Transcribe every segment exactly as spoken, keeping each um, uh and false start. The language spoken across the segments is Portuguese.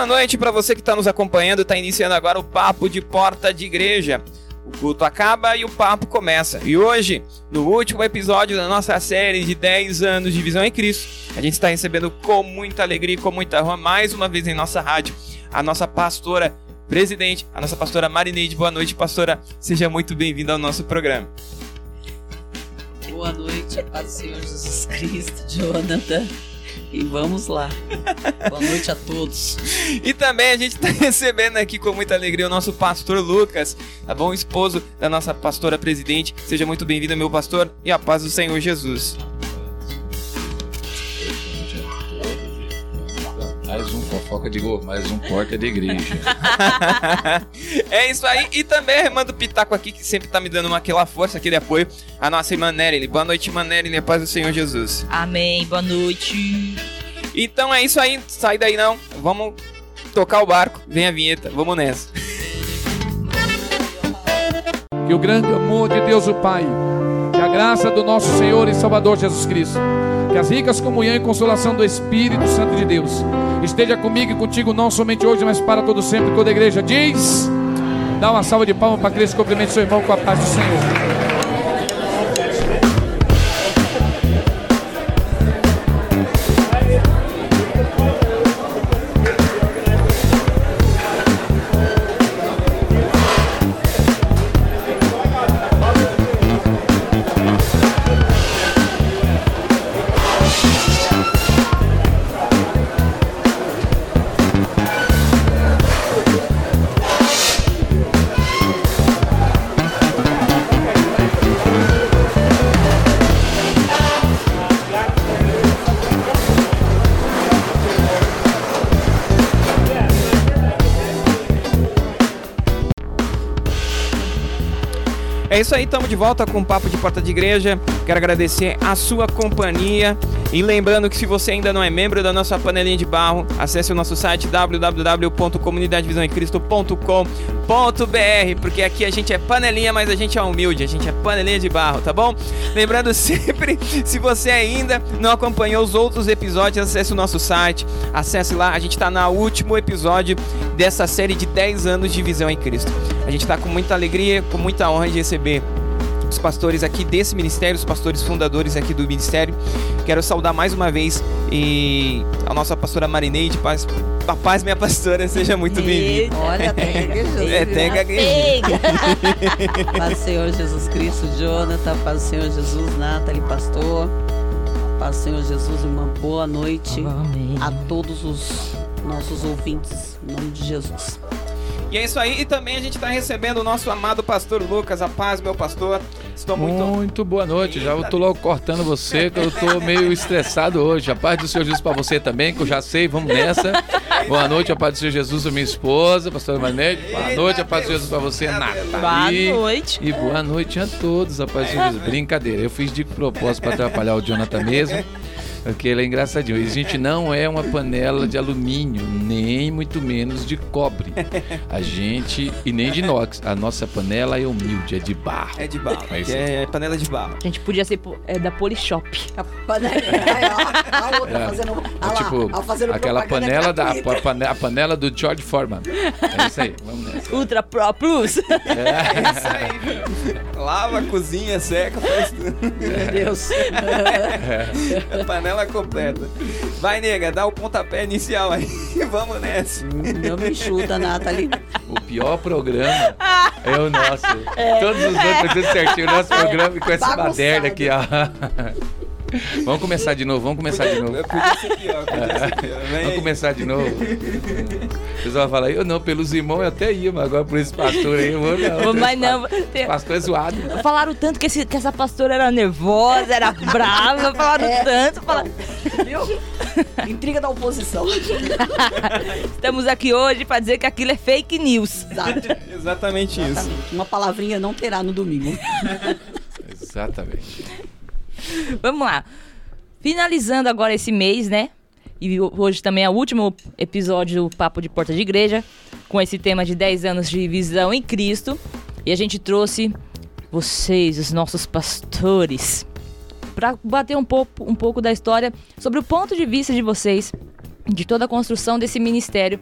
boa noite para você que está nos acompanhando. Está iniciando agora o Papo de Porta de Igreja. O culto acaba e o papo começa. E hoje, no último episódio da nossa série de dez anos de Visão em Cristo, a gente está recebendo com muita alegria e com muita honra, mais uma vez em nossa rádio, a nossa pastora presidente, a nossa pastora Marineide. Boa noite, pastora. Seja muito bem-vinda ao nosso programa. Boa noite, paz do Senhor Jesus Cristo, Jonathan. E vamos lá. Boa noite a todos. E também a gente está recebendo aqui com muita alegria o nosso pastor Lucas, tá bom? Esposo da nossa pastora presidente. Seja muito bem-vindo, meu pastor, e a paz do Senhor Jesus. Mais um fofoca de gol, mais um porta de igreja. É isso aí. E também a irmã do Pitaco aqui, que sempre tá me dando uma, aquela força, aquele apoio. A nossa irmã Nery. Boa noite, irmã Nery. A paz do Senhor Jesus. Amém. Boa noite. Então é isso aí. Sai daí não. Vamos tocar o barco. Vem a vinheta. Vamos nessa. Que o grande amor de Deus o Pai, que a graça do nosso Senhor e Salvador Jesus Cristo, que as ricas comunhão e consolação do Espírito Santo de Deus esteja comigo e contigo, não somente hoje, mas para todo sempre. Toda a igreja diz: dá uma salva de palmas para Cristo, cumprimente seu irmão com a paz do Senhor. É isso aí, estamos de volta com o Papo de Porta de Igreja. Quero agradecer a sua companhia. E lembrando que se você ainda não é membro da nossa panelinha de barro, acesse o nosso site w w w ponto comunidade visão em cristo ponto com ponto b r, porque aqui a gente é panelinha, mas a gente é humilde, a gente é panelinha de barro, tá bom? Lembrando sempre, se você ainda não acompanhou os outros episódios, acesse o nosso site, acesse lá, a gente está no último episódio dessa série de dez anos de Visão em Cristo. A gente está com muita alegria, com muita honra de receber os pastores aqui desse ministério, os pastores fundadores aqui do ministério. Quero saudar mais uma vez e a nossa pastora Marineide. Paz, paz, minha pastora, seja muito bem-vinda. Olha, até gaguejou. É, até gaguejou. Paz do Senhor Jesus Cristo, Jonathan. Paz do Senhor Jesus, Nathalie, pastor. Paz do Senhor Jesus, irmã. Boa noite. Amém. A todos os nossos ouvintes, em nome de Jesus. E é isso aí, e também a gente está recebendo o nosso amado pastor Lucas. A paz, meu pastor. Estou muito... Muito boa noite. Eita. Já eu tô logo cortando você, que eu tô meio estressado hoje. A paz do Senhor Jesus para você também, que eu já sei, vamos nessa. Boa noite, a paz do Senhor Jesus para minha esposa, pastora Manete. Boa noite, a paz do Jesus para você, Nathalie. Boa noite. E boa noite a todos, a paz do Senhor Jesus. Brincadeira, eu fiz de propósito para atrapalhar o Jonathan mesmo. Porque ele é engraçadinho. E a gente não é uma panela de alumínio, nem muito menos de cobre. A gente, e nem de inox. A nossa panela é humilde, é de barro. É de barro, mas, é, é panela de barro. A gente podia ser é, da Polishop. A panela, a, a outra é, fazendo, a lá, tipo, a fazendo aquela panela da, a panela, a panela do George Foreman. É isso aí, vamos nessa. Ultra Pro Plus. É, é isso aí. Lava, cozinha, seca, faz tudo. Meu Deus. É. A panela ela completa. Vai, nega, dá o pontapé inicial aí. Vamos nessa. Não me chuta, Nathalie. O pior programa é o nosso. É. Todos os anos fazendo certinho o nosso programa e com essa baderna aqui, ó. Vamos começar de novo, vamos começar de novo. Podia ser pior, podia ser pior. Vamos começar de novo. O pessoal vai falar, eu não, pelos irmãos eu até ia, mas agora por esse pastor aí, eu vou não. Mas não, tem... pastor é zoado. Falaram tanto que, esse, que essa pastora era nervosa, era brava, falaram é. tanto, falaram... Viu? Intriga da oposição. Estamos aqui hoje para dizer que aquilo é fake news. Exato. Exatamente isso. Exatamente. Uma palavrinha não terá no domingo. Exatamente. Vamos lá. Finalizando agora esse mês, né? E hoje também é o último episódio do Papo de Porta de Igreja, com esse tema de dez anos de Visão em Cristo. E a gente trouxe vocês, os nossos pastores, para bater um pouco, um pouco da história sobre o ponto de vista de vocês de toda a construção desse ministério,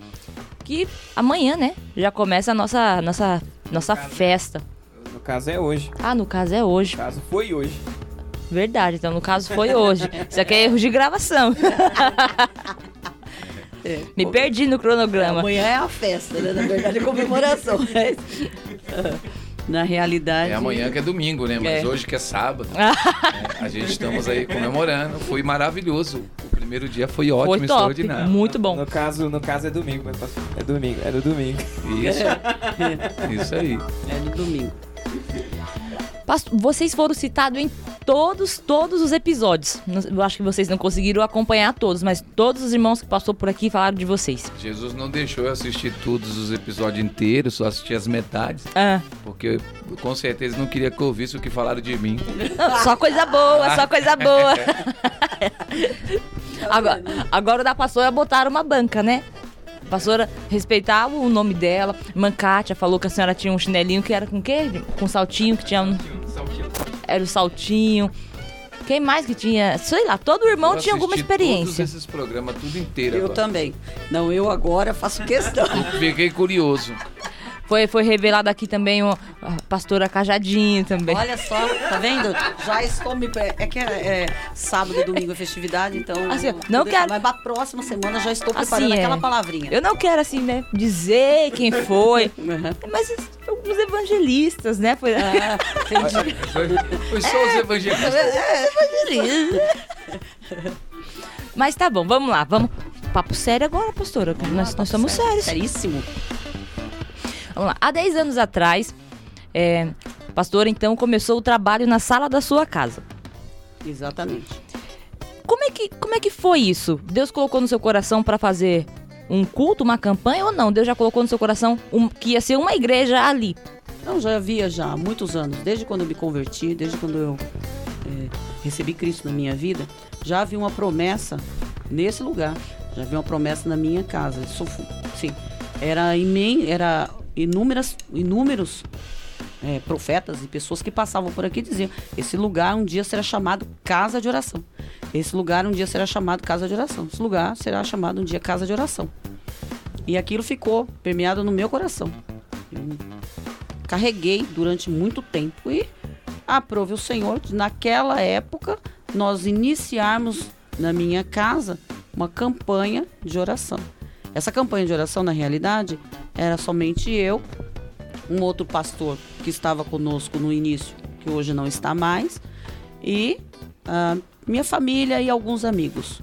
que amanhã, né, já começa a nossa, nossa, nossa no caso, festa. No caso é hoje. Ah, no caso é hoje. No caso foi hoje. Verdade, então no caso foi hoje. Isso aqui é erro de gravação. É, me bom, perdi no cronograma. Amanhã é a festa, né? Na verdade é comemoração. Mas... na realidade... é amanhã que é domingo, né? Mas é. Hoje que é sábado. É, a gente estamos aí comemorando. Foi maravilhoso. O primeiro dia foi ótimo, foi top, extraordinário. Muito bom. No caso, no caso é domingo, mas é domingo, é no domingo. Isso. É. Isso aí. É no domingo. Pastor, vocês foram citados em todos, todos os episódios. Eu acho que vocês não conseguiram acompanhar todos, mas todos os irmãos que passaram por aqui falaram de vocês. Jesus não deixou eu assistir todos os episódios inteiros, só assisti as metades. Ah. Porque eu, com certeza, não queria que eu ouvisse o que falaram de mim. Não, só coisa boa, só coisa boa. Agora, agora da pastora botaram uma banca, né? A pastora respeitava o nome dela. Irmã Kátia falou que a senhora tinha um chinelinho que era com o quê? Com saltinho que tinha... Saltinho, saltinho. Era o saltinho. Quem mais que tinha? Sei lá, todo irmão eu tinha alguma experiência. Todos esses programas, tudo inteiro. Eu agora. Também. Não, eu agora faço questão. Eu fiquei curioso. Foi, foi revelado aqui também o, a pastora Cajadinho também. Olha só, tá vendo? Já estou me... É que é, é sábado, domingo é festividade, então... Assim, não quero... Mas pra próxima semana já estou preparando assim, aquela é. palavrinha. Eu não quero, assim, né, dizer quem foi, uhum. mas os evangelistas, né? Foi, ah, foi, foi só os evangelistas. É, evangelistas. Mas tá bom, vamos lá, vamos... Papo sério agora, pastora, ah, nós, nós somos sério, sérios. Seríssimo. Vamos lá. Há dez anos atrás, é, a pastora então começou o trabalho na sala da sua casa. Exatamente. Como é que, como é que foi isso? Deus colocou no seu coração para fazer um culto, uma campanha ou não? Deus já colocou no seu coração um, que ia ser uma igreja ali? Não, já havia já há muitos anos. Desde quando eu me converti, desde quando eu é, recebi Cristo na minha vida, já havia uma promessa nesse lugar. Já havia uma promessa na minha casa. Isso, sim, era imen, era... Inúmeras, inúmeros é, profetas e pessoas que passavam por aqui diziam: esse lugar um dia será chamado casa de oração. Esse lugar um dia será chamado casa de oração. Esse lugar será chamado um dia casa de oração. E aquilo ficou permeado no meu coração. Eu carreguei durante muito tempo e aprouve o Senhor de, naquela época, nós iniciarmos na minha casa uma campanha de oração. Essa campanha de oração, na realidade, era somente eu, um outro pastor que estava conosco no início, que hoje não está mais, e a minha família e alguns amigos.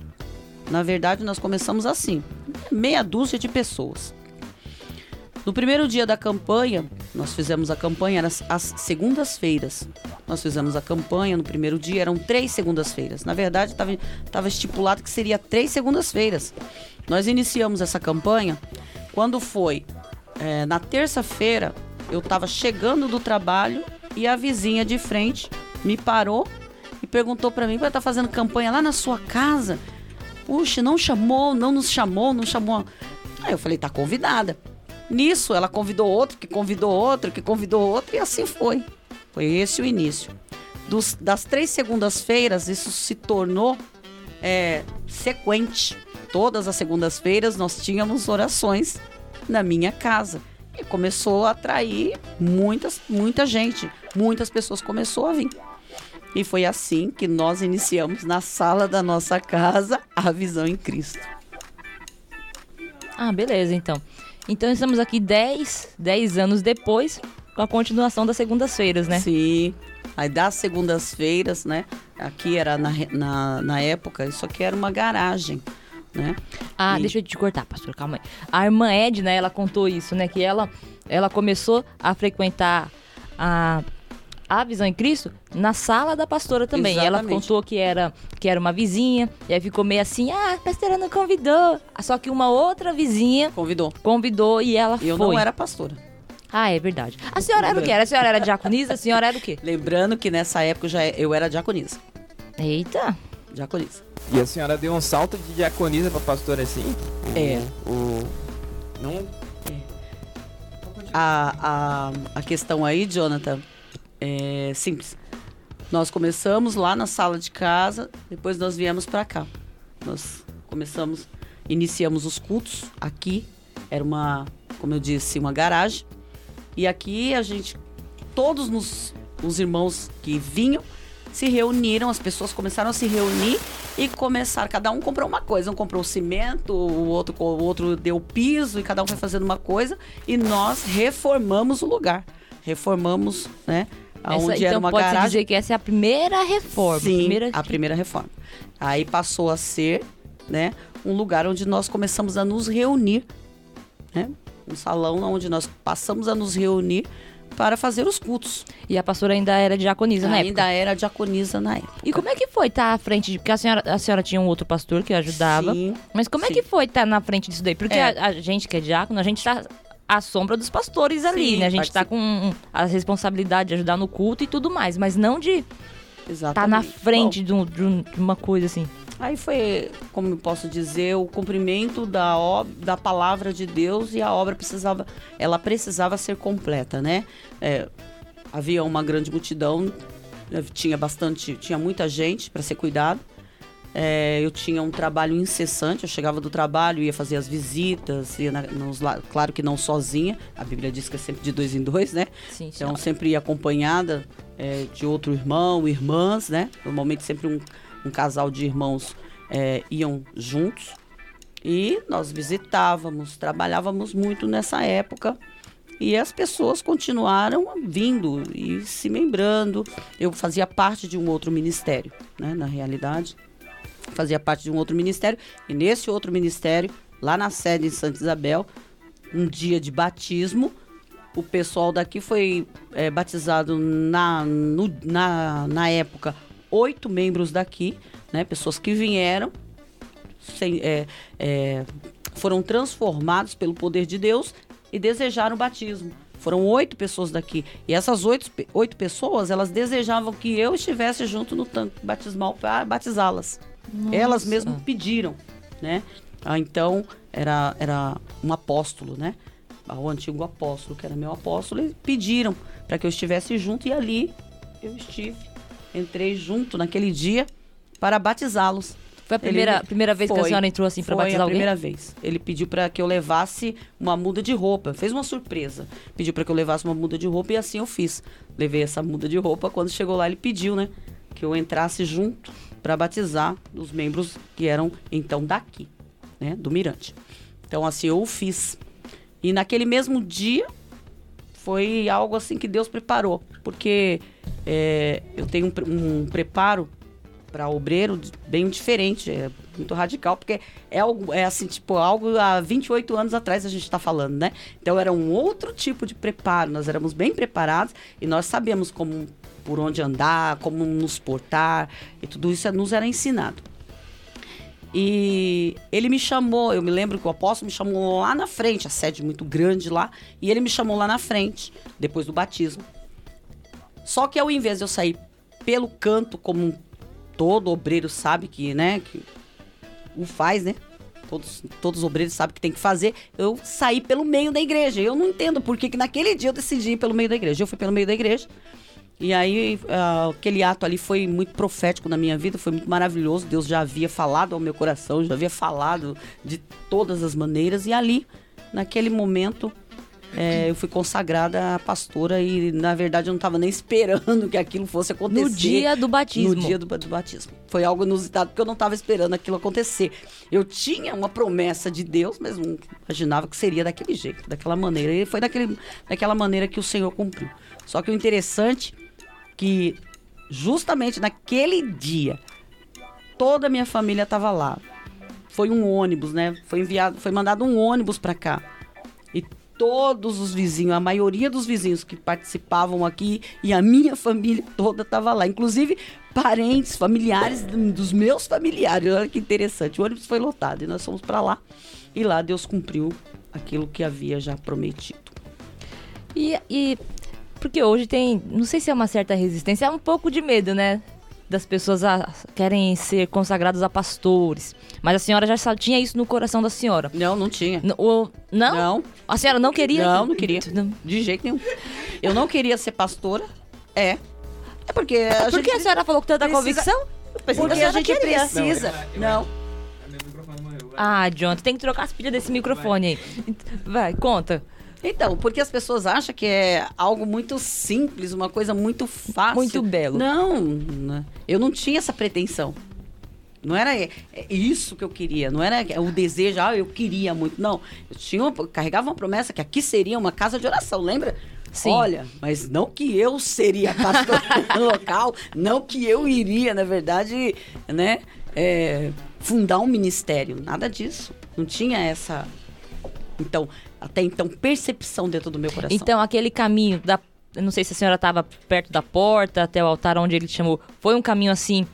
Na verdade, nós começamos assim, meia dúzia de pessoas. No primeiro dia da campanha, nós fizemos a campanha, era às segundas-feiras. Nós fizemos a campanha no primeiro dia, eram três segundas-feiras. Na verdade, estava, estava estipulado que seria três segundas-feiras. Nós iniciamos essa campanha quando foi é, na terça-feira, eu estava chegando do trabalho e a vizinha de frente me parou e perguntou para mim: vai estar fazendo campanha lá na sua casa? Puxa, não chamou, não nos chamou, não chamou. Aí eu falei: tá convidada. Nisso, ela convidou outro, que convidou outro, que convidou outro, e assim foi. Foi esse o início. Dos, das três segundas-feiras, isso se tornou é, sequente. Todas as segundas-feiras, nós tínhamos orações na minha casa. E começou a atrair muitas, muita gente. Muitas pessoas começaram a vir. E foi assim que nós iniciamos na sala da nossa casa a Visão em Cristo. Ah, beleza, então. Então, estamos aqui dez anos depois, com a continuação das segundas-feiras, né? Sim, aí das segundas-feiras, né? Aqui era, na, na, na época, isso aqui era uma garagem, né? Ah, e... deixa eu te cortar, pastor, calma aí. A irmã Edna, ela contou isso, né? Que ela, ela começou a frequentar a, a Visão em Cristo na sala da pastora também. Exatamente. Ela contou que era, que era uma vizinha, e aí ficou meio assim: ah, a pastora não convidou. Só que uma outra vizinha convidou, convidou e ela eu foi. Eu não era pastora. Ah, é verdade. A senhora era o quê? A senhora era diaconisa? A senhora era o quê? Lembrando que nessa época eu, já, eu era diaconisa. Eita. Diaconisa. E a senhora deu um salto de diaconisa pra pastora assim? É. O... Não... É. A, a, a questão aí, Jonathan, é simples. Nós começamos lá na sala de casa, depois nós viemos para cá. Nós começamos iniciamos os cultos aqui. Era uma, como eu disse, uma garagem. E aqui a gente, todos nos, os irmãos que vinham, se reuniram, as pessoas começaram a se reunir e começaram, cada um comprou uma coisa, um comprou cimento, o outro, o outro deu piso e cada um foi fazendo uma coisa e nós reformamos o lugar, reformamos, né, aonde essa, então era uma pode garagem. Então pode dizer que essa é a primeira reforma. Sim, primeira... a primeira reforma. Aí passou a ser, né, um lugar onde nós começamos a nos reunir, né, um salão onde nós passamos a nos reunir para fazer os cultos. E a pastora ainda era diaconisa ainda na época? Ainda era diaconisa na época. E como é que foi estar à frente de... Porque a senhora, a senhora tinha um outro pastor que ajudava. Sim. Mas como sim. é que foi estar na frente disso daí? Porque é. a, a gente que é diácono, a gente está à sombra dos pastores sim, ali, né? A gente está com a responsabilidade de ajudar no culto e tudo mais. Mas não de estar tá na frente de, um, de, um, de uma coisa assim. Aí foi, como eu posso dizer, o cumprimento da, da palavra de Deus e a obra precisava, ela precisava ser completa, né? É, havia uma grande multidão, tinha bastante, tinha muita gente para ser cuidado. É, eu tinha um trabalho incessante, eu chegava do trabalho, ia fazer as visitas, ia na, nos, claro que não sozinha, a Bíblia diz que é sempre de dois em dois, né? Sim, então sempre ia acompanhada é, de outro irmão, irmãs, né? Normalmente sempre um... Um casal de irmãos é, iam juntos e nós visitávamos, trabalhávamos muito nessa época e as pessoas continuaram vindo e se membrando. Eu fazia parte de um outro ministério, né? Na realidade, fazia parte de um outro ministério e nesse outro ministério, lá na sede em Santa Isabel, um dia de batismo, o pessoal daqui foi é, batizado na, no, na, na época... Oito membros daqui, né? Pessoas que vieram, sem, é, é, foram transformados pelo poder de Deus e desejaram o batismo. Foram oito pessoas daqui. E essas oito, oito pessoas, elas desejavam que eu estivesse junto no tanque batismal para batizá-las. Nossa. Elas mesmas pediram, né? Ah, então, era, era um apóstolo, né? O antigo apóstolo, que era meu apóstolo, e pediram para que eu estivesse junto e ali eu estive. Entrei junto naquele dia para batizá-los. Foi a primeira, ele, primeira vez foi, que a senhora entrou assim para batizar alguém? Foi a primeira vez. Ele pediu para que eu levasse uma muda de roupa. Fez uma surpresa. Pediu para que eu levasse uma muda de roupa e assim eu fiz. Levei essa muda de roupa. Quando chegou lá, ele pediu, né, que eu entrasse junto para batizar os membros que eram, então, daqui, né, do Mirante. Então, assim, eu o fiz. E naquele mesmo dia, foi algo assim que Deus preparou. Porque... É, eu tenho um, um preparo para obreiro bem diferente, é muito radical, porque é algo, é assim, tipo, algo há vinte e oito anos atrás a gente está falando, né? Então era um outro tipo de preparo, nós éramos bem preparados e nós sabíamos como, por onde andar, como nos portar e tudo isso nos era ensinado. E ele me chamou, eu me lembro que o apóstolo me chamou lá na frente, a sede muito grande lá, e ele me chamou lá na frente, depois do batismo. Só que ao invés de eu sair pelo canto, como todo obreiro sabe que, né, que o faz, né? Todos, todos os obreiros sabem que tem que fazer. Eu saí pelo meio da igreja. Eu não entendo por que que naquele dia eu decidi ir pelo meio da igreja. Eu fui pelo meio da igreja. E aí, uh, aquele ato ali foi muito profético na minha vida, foi muito maravilhoso. Deus já havia falado ao meu coração, já havia falado de todas as maneiras. E ali, naquele momento... É, eu fui consagrada à pastora e, na verdade, eu não estava nem esperando que aquilo fosse acontecer. No dia do batismo. No dia do, do batismo. Foi algo inusitado, porque eu não estava esperando aquilo acontecer. Eu tinha uma promessa de Deus, mas não imaginava que seria daquele jeito, daquela maneira. E foi daquele, daquela maneira que o Senhor cumpriu. Só que o interessante que, justamente naquele dia, toda a minha família estava lá. Foi um ônibus, né? Foi enviado, foi mandado um ônibus para cá. E todos os vizinhos, a maioria dos vizinhos que participavam aqui e a minha família toda estava lá. Inclusive, parentes, familiares dos meus familiares. Olha que interessante. O ônibus foi lotado e nós fomos para lá. E lá Deus cumpriu aquilo que havia já prometido. E, e porque hoje tem, não sei se é uma certa resistência, é um pouco de medo, né? Das pessoas a, querem ser consagrados a pastores. Mas a senhora já sabe, tinha isso no coração da senhora? Não, não tinha. N- o, não? Não. A senhora não queria? Não, não queria. De jeito nenhum. Eu não queria ser pastora. É. É porque a gente... Por que a senhora falou com tanta precisa... convicção? Porque a, a gente queria. precisa. Não. Eu, eu, eu, eu, eu, eu, eu, eu, eu, eu, Ah, Jonathan, tem que trocar as pilhas desse microfone aí. Vai, conta. Então, porque as pessoas acham que é algo muito simples, uma coisa muito fácil. Muito belo. Não, eu não tinha essa pretensão. Não era isso que eu queria, não era o desejo, ah, eu queria muito. Não, eu tinha uma, eu carregava uma promessa que aqui seria uma casa de oração, lembra? Sim. Olha, mas não que eu seria pastor no local, não que eu iria, na verdade, né, é, fundar um ministério, nada disso. Não tinha essa, então, até então, percepção dentro do meu coração. Então, aquele caminho, da, não sei se a senhora estava perto da porta, até o altar onde ele te chamou, foi um caminho assim...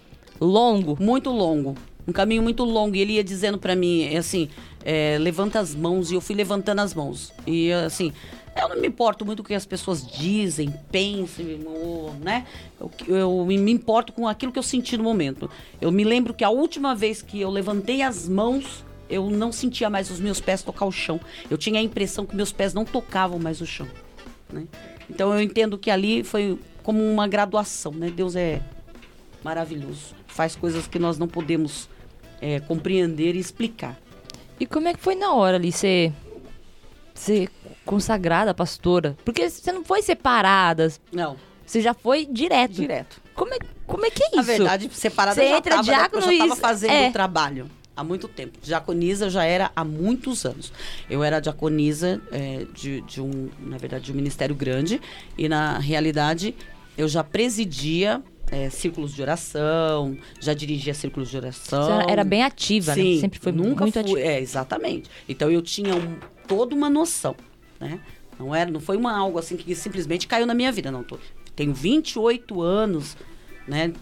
Longo? Muito longo. Um caminho muito longo. E ele ia dizendo pra mim, assim, é, levanta as mãos. E eu fui levantando as mãos. E, assim, eu não me importo muito com o que as pessoas dizem, pensam, ou, né? Eu, eu me importo com aquilo que eu senti no momento. Eu me lembro que a última vez que eu levantei as mãos, eu não sentia mais os meus pés tocar o chão. Eu tinha a impressão que meus pés não tocavam mais o chão, né? Então, eu entendo que ali foi como uma graduação, né? Deus é... maravilhoso, faz coisas que nós não podemos é, compreender e explicar. E como é que foi na hora ali ser, ser consagrada pastora? Porque você não foi separada. Não. Você já foi direto. Direto. Como é, como é que é isso? Na verdade, separada você eu já estava né, eu já estava fazendo é. o trabalho há muito tempo. Diaconisa já era há muitos anos. Eu era diaconisa é, de, de um, na verdade, de um ministério grande e na realidade eu já presidia É, círculos de oração, já dirigia círculos de oração. Você era bem ativa, sim, né? Sempre foi nunca muito fui, ativa. É, exatamente. Então, eu tinha um, toda uma noção, né? Não, era, não foi uma, algo assim que simplesmente caiu na minha vida, não. Tô, tenho vinte e oito anos, né?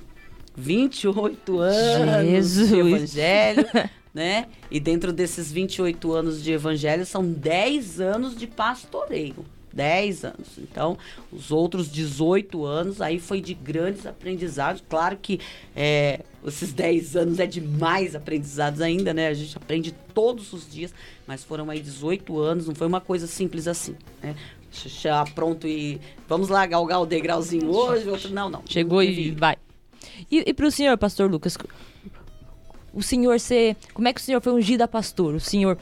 vinte e oito anos Jesus. De evangelho, né? E dentro desses vinte e oito anos de evangelho, são dez anos de pastoreio. dez anos, então os outros dezoito anos, aí foi de grandes aprendizados, claro que é, esses dez anos é de mais aprendizados ainda, né, a gente aprende todos os dias, mas foram aí dezoito anos, não foi uma coisa simples assim, né, já pronto e vamos lá galgar o degrauzinho hoje, outro, não, não. Chegou e vai. E, e pro senhor, pastor Lucas, o senhor ser, como é que o senhor foi ungido a pastor, o senhor...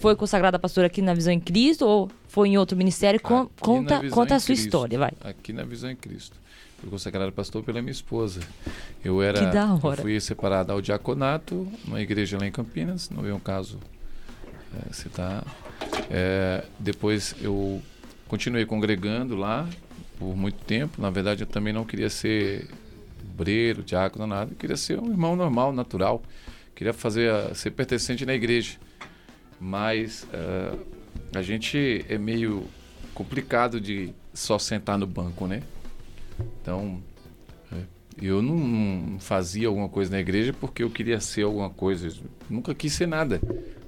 Foi consagrada pastora aqui na Visão em Cristo ou foi em outro ministério? Com, conta conta a sua Cristo. História, vai. Aqui na Visão em Cristo. Fui consagrada pastor pela minha esposa. Eu era, que da hora. Eu fui separada ao diaconato, numa igreja lá em Campinas, não é um caso é, citar. É, depois eu continuei congregando lá por muito tempo. Na verdade, eu também não queria ser obreiro, diácono, nada. Eu queria ser um irmão normal, natural. Eu queria fazer, ser pertencente na igreja. Mas uh, a gente é meio complicado de só sentar no banco, né? Então, eu não fazia alguma coisa na igreja porque eu queria ser alguma coisa. Nunca quis ser nada,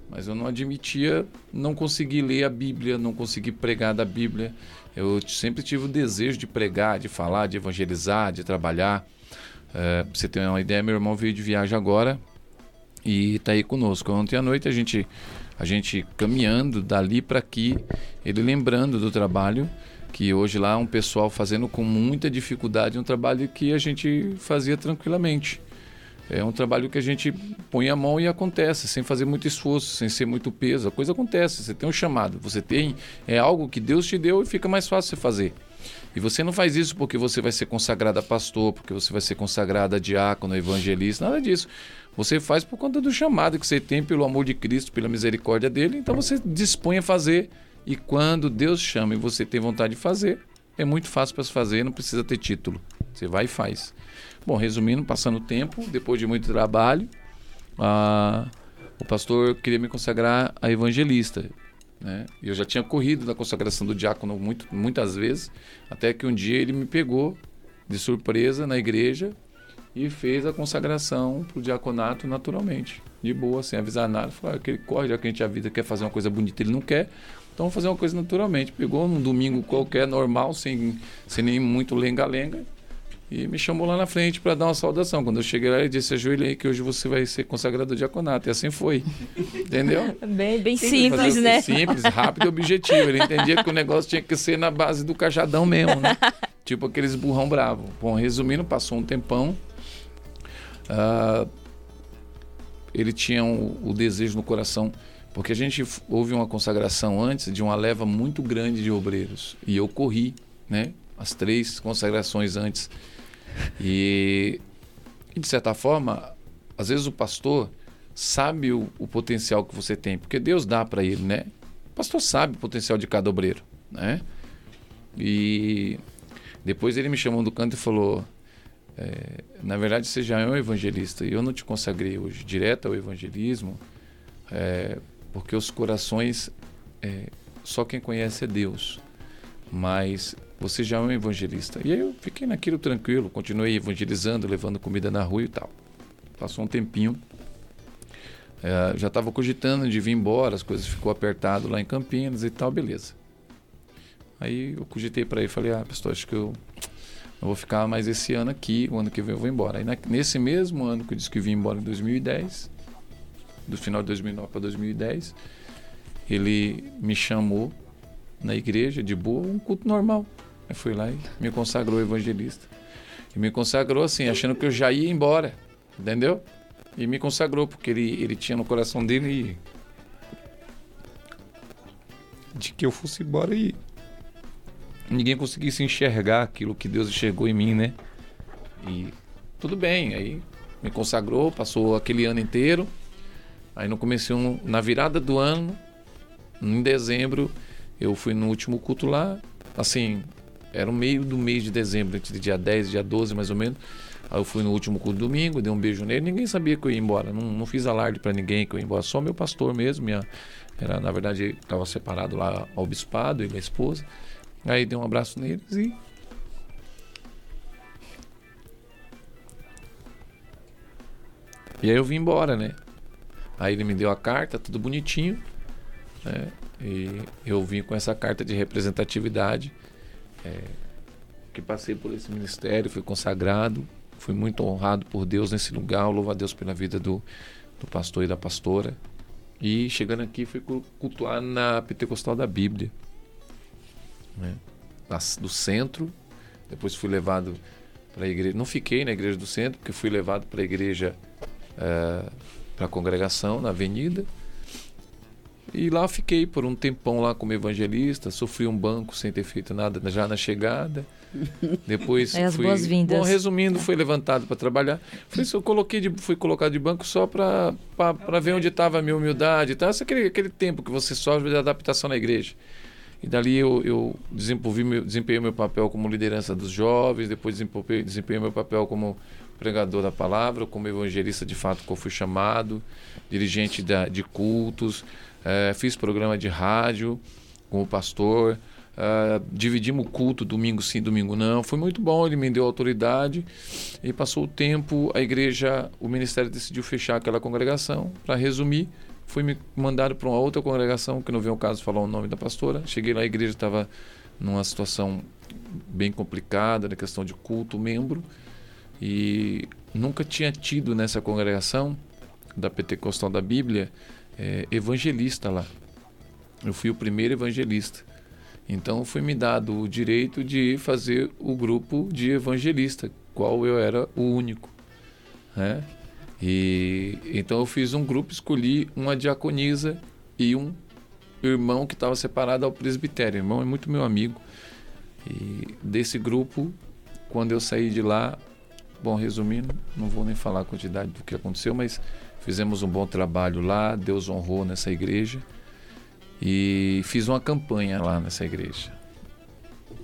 mas eu não admitia, não consegui ler a Bíblia, não consegui pregar da Bíblia. Eu sempre tive o desejo de pregar, de falar, de evangelizar, de trabalhar. Uh, pra você ter uma ideia, meu irmão veio de viagem agora e tá aí conosco. Ontem à noite a gente... A gente caminhando dali para aqui, ele lembrando do trabalho, que hoje lá é um pessoal fazendo com muita dificuldade um trabalho que a gente fazia tranquilamente. É um trabalho que a gente põe a mão e acontece, sem fazer muito esforço, sem ser muito peso. A coisa acontece, você tem um chamado, você tem... É algo que Deus te deu e fica mais fácil você fazer. E você não faz isso porque você vai ser consagrada a pastor, porque você vai ser consagrada a diácono, evangelista, nada disso. Você faz por conta do chamado que você tem pelo amor de Cristo, pela misericórdia dele. Então você dispõe a fazer. E quando Deus chama e você tem vontade de fazer, é muito fácil para se fazer, não precisa ter título. Você vai e faz. Bom, resumindo, passando o tempo, depois de muito trabalho, a, o pastor queria me consagrar a evangelista. Né? Eu já tinha corrido na consagração do diácono muito, muitas vezes, até que um dia ele me pegou de surpresa na igreja, e fez a consagração pro diaconato naturalmente, de boa, sem avisar nada. Falou que ele corre, já que a gente a vida quer fazer uma coisa bonita, ele não quer, então vamos fazer uma coisa naturalmente. Pegou num domingo qualquer, normal, sem, sem nem muito lenga-lenga, e me chamou lá na frente para dar uma saudação. Quando eu cheguei lá, ele disse, ajoelha aí que hoje você vai ser consagrado ao diaconato. E assim foi, entendeu? Bem, bem simples, né? Simples, rápido e objetivo. Ele entendia que o negócio tinha que ser na base do cajadão mesmo, né? Tipo aqueles burrão bravo. Bom, resumindo, passou um tempão. Uh, ele tinha um, o desejo no coração, porque a gente houve uma consagração antes de uma leva muito grande de obreiros, e eu corri, né, as três consagrações antes, e, e de certa forma, às vezes o pastor sabe o, o potencial que você tem, porque Deus dá para ele, né? O pastor sabe o potencial de cada obreiro, né? E depois ele me chamou do canto e falou, é, na verdade você já é um evangelista e eu não te consagrei hoje direto ao evangelismo, é, porque os corações, é, só quem conhece é Deus, mas você já é um evangelista. E aí eu fiquei naquilo tranquilo, continuei evangelizando, levando comida na rua e tal. Passou um tempinho, é, já estava cogitando de vir embora, as coisas ficou apertado lá em Campinas e tal, beleza. Aí eu cogitei para ele e falei, ah, pastor, acho que eu não vou ficar mais esse ano aqui, o ano que vem eu vou embora. Aí na, nesse mesmo ano que eu disse que eu vim embora em dois mil e dez, do final de dois mil e nove para dois mil e dez, ele me chamou na igreja, de boa, um culto normal. Eu fui lá e me consagrou evangelista. E me consagrou assim, achando que eu já ia embora, entendeu? E me consagrou, porque ele, ele tinha no coração dele de que eu fosse embora e ninguém conseguisse enxergar aquilo que Deus enxergou em mim, né? E tudo bem, aí me consagrou, passou aquele ano inteiro. Aí no começo, na virada do ano, em dezembro, eu fui no último culto lá, assim, era o meio do mês de dezembro, entre dia dez e dia doze mais ou menos. Aí eu fui no último culto domingo, dei um beijo nele, ninguém sabia que eu ia embora, não, não fiz alarde pra ninguém que eu ia embora, só meu pastor mesmo, minha, era, na verdade estava separado lá ao bispado e minha esposa. Aí dei um abraço neles e E aí eu vim embora, né? Aí ele me deu a carta, tudo bonitinho, né? E eu vim com essa carta de representatividade, é, que passei por esse ministério, fui consagrado, fui muito honrado por Deus nesse lugar. Eu louvo a Deus pela vida do, do pastor e da pastora. E chegando aqui fui cultuar na Pentecostal da Bíblia, né? Das, do centro. Depois fui levado para a igreja, não fiquei na igreja do centro, porque fui levado para a igreja, uh, para a congregação na avenida. E lá fiquei por um tempão lá como evangelista, sofri um banco sem ter feito nada já na chegada. Depois é, fui, bom, resumindo, fui levantado para trabalhar. Fui, eu coloquei de, fui colocado de banco só para para ver onde estava a minha humildade, tá? Aquele, aquele tempo que você sofre de adaptação na igreja. E dali eu, eu desenvolvi meu, desempenhei meu papel como liderança dos jovens, depois desempenhei, desempenhei meu papel como pregador da palavra, como evangelista de fato que eu fui chamado, dirigente da, de cultos, é, fiz programa de rádio como pastor, é, dividimos o culto domingo sim, domingo não, foi muito bom, ele me deu autoridade. E passou o tempo, a igreja, o ministério decidiu fechar aquela congregação. Para resumir, fui me mandado para uma outra congregação, que não veio ao caso falar o nome da pastora. Cheguei lá, a igreja estava numa situação bem complicada na questão de culto, membro. E nunca tinha tido nessa congregação da Pentecostal da Bíblia, é, evangelista lá. Eu fui o primeiro evangelista. Então foi me dado o direito de fazer o grupo de evangelista, qual eu era o único, né? E então eu fiz um grupo, escolhi uma diaconisa e um irmão que estava separado ao presbitério. O irmão é muito meu amigo. E desse grupo, quando eu saí de lá, bom, resumindo, não vou nem falar a quantidade do que aconteceu, mas fizemos um bom trabalho lá, Deus honrou nessa igreja. E fiz uma campanha lá nessa igreja.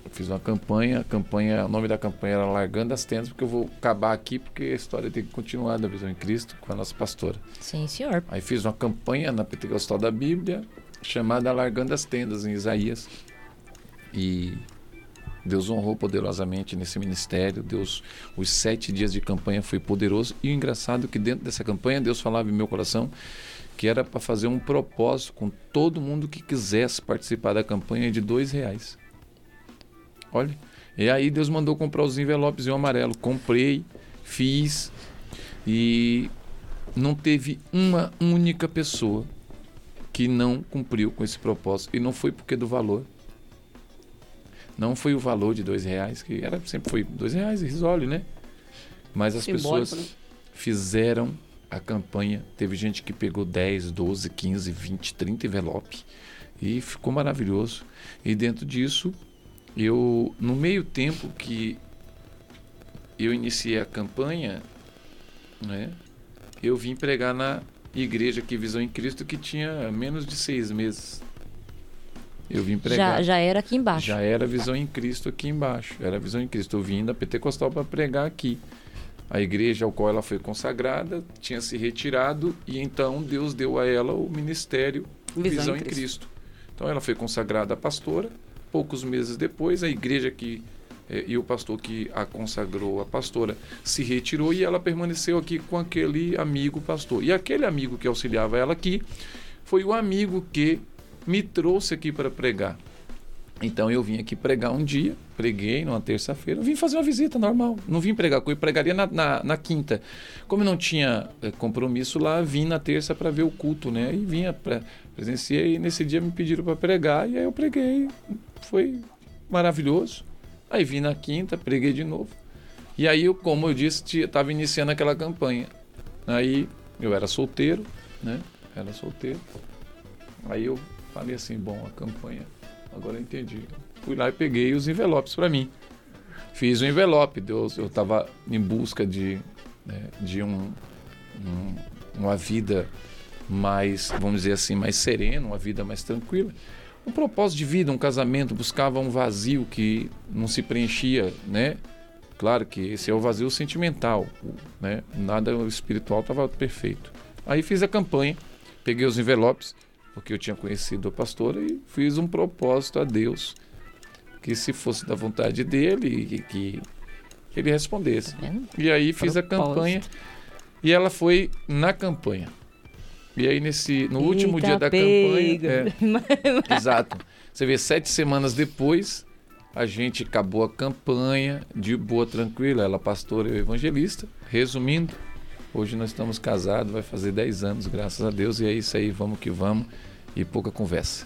Fiz uma campanha, a campanha, o nome da campanha era Largando as Tendas, porque eu vou acabar aqui, porque a história tem que continuar da Visão em Cristo com a nossa pastora. Sim, senhor. Aí fiz uma campanha na Pentecostal da Bíblia, chamada Largando as Tendas, em Isaías. E Deus honrou poderosamente nesse ministério. Deus, os sete dias de campanha foi poderoso. E o engraçado é que dentro dessa campanha Deus falava em meu coração que era para fazer um propósito com todo mundo que quisesse participar da campanha de dois reais. Olha, e aí Deus mandou comprar os envelopes em amarelo. Comprei, fiz, e não teve uma única pessoa que não cumpriu com esse propósito. E não foi porque do valor. Não foi o valor de dois reais, que era, sempre foi dois reais, irrisório, né? Mas as pessoas fizeram a campanha. Teve gente que pegou dez, doze, quinze, vinte, trinta envelopes e ficou maravilhoso. E dentro disso, eu, no meio tempo que eu iniciei a campanha, né, eu vim pregar na igreja aqui, Visão em Cristo, que tinha menos de seis meses. Eu vim pregar. Já, já era aqui embaixo. Já era Visão em Cristo aqui embaixo. Era Visão em Cristo. Eu vim da Pentecostal para pregar aqui. A igreja ao qual ela foi consagrada tinha se retirado e então Deus deu a ela o ministério Visão, Visão em Cristo. Cristo. Então ela foi consagrada a pastora. Poucos meses depois, a igreja que, eh, e o pastor que a consagrou, a pastora, se retirou e ela permaneceu aqui com aquele amigo pastor. E aquele amigo que auxiliava ela aqui foi o amigo que me trouxe aqui para pregar. Então eu vim aqui pregar um dia, preguei numa terça-feira, vim fazer uma visita normal, não vim pregar, eu pregaria na, na, na quinta. Como eu não tinha é, compromisso lá, vim na terça para ver o culto, né? E vinha, pra, presenciei, e nesse dia me pediram para pregar, e aí eu preguei, foi maravilhoso. Aí vim na quinta, preguei de novo. E aí, eu, como eu disse, estava iniciando aquela campanha. Aí eu era solteiro, né? Era solteiro. Aí eu falei assim, bom, a campanha, agora eu entendi. Fui lá e peguei os envelopes para mim. Fiz o um envelope, Deus, eu estava em busca de, né, de um, um, uma vida mais, vamos dizer assim, mais serena, uma vida mais tranquila. Um propósito de vida, um casamento, buscava um vazio que não se preenchia, né? Claro que esse é o vazio sentimental, né? Nada espiritual estava perfeito. Aí fiz a campanha, peguei os envelopes, porque eu tinha conhecido a pastora e fiz um propósito a Deus, que se fosse da vontade dele, que, que ele respondesse. E aí fiz a campanha e ela foi na campanha. E aí nesse, no último Eita dia da pega. campanha... É, exato. Você vê, sete semanas depois, a gente acabou a campanha de boa, tranquila. Ela pastora e eu evangelista. Resumindo, hoje nós estamos casados, vai fazer dez anos, graças a Deus. E é isso aí, vamos que vamos. E pouca conversa.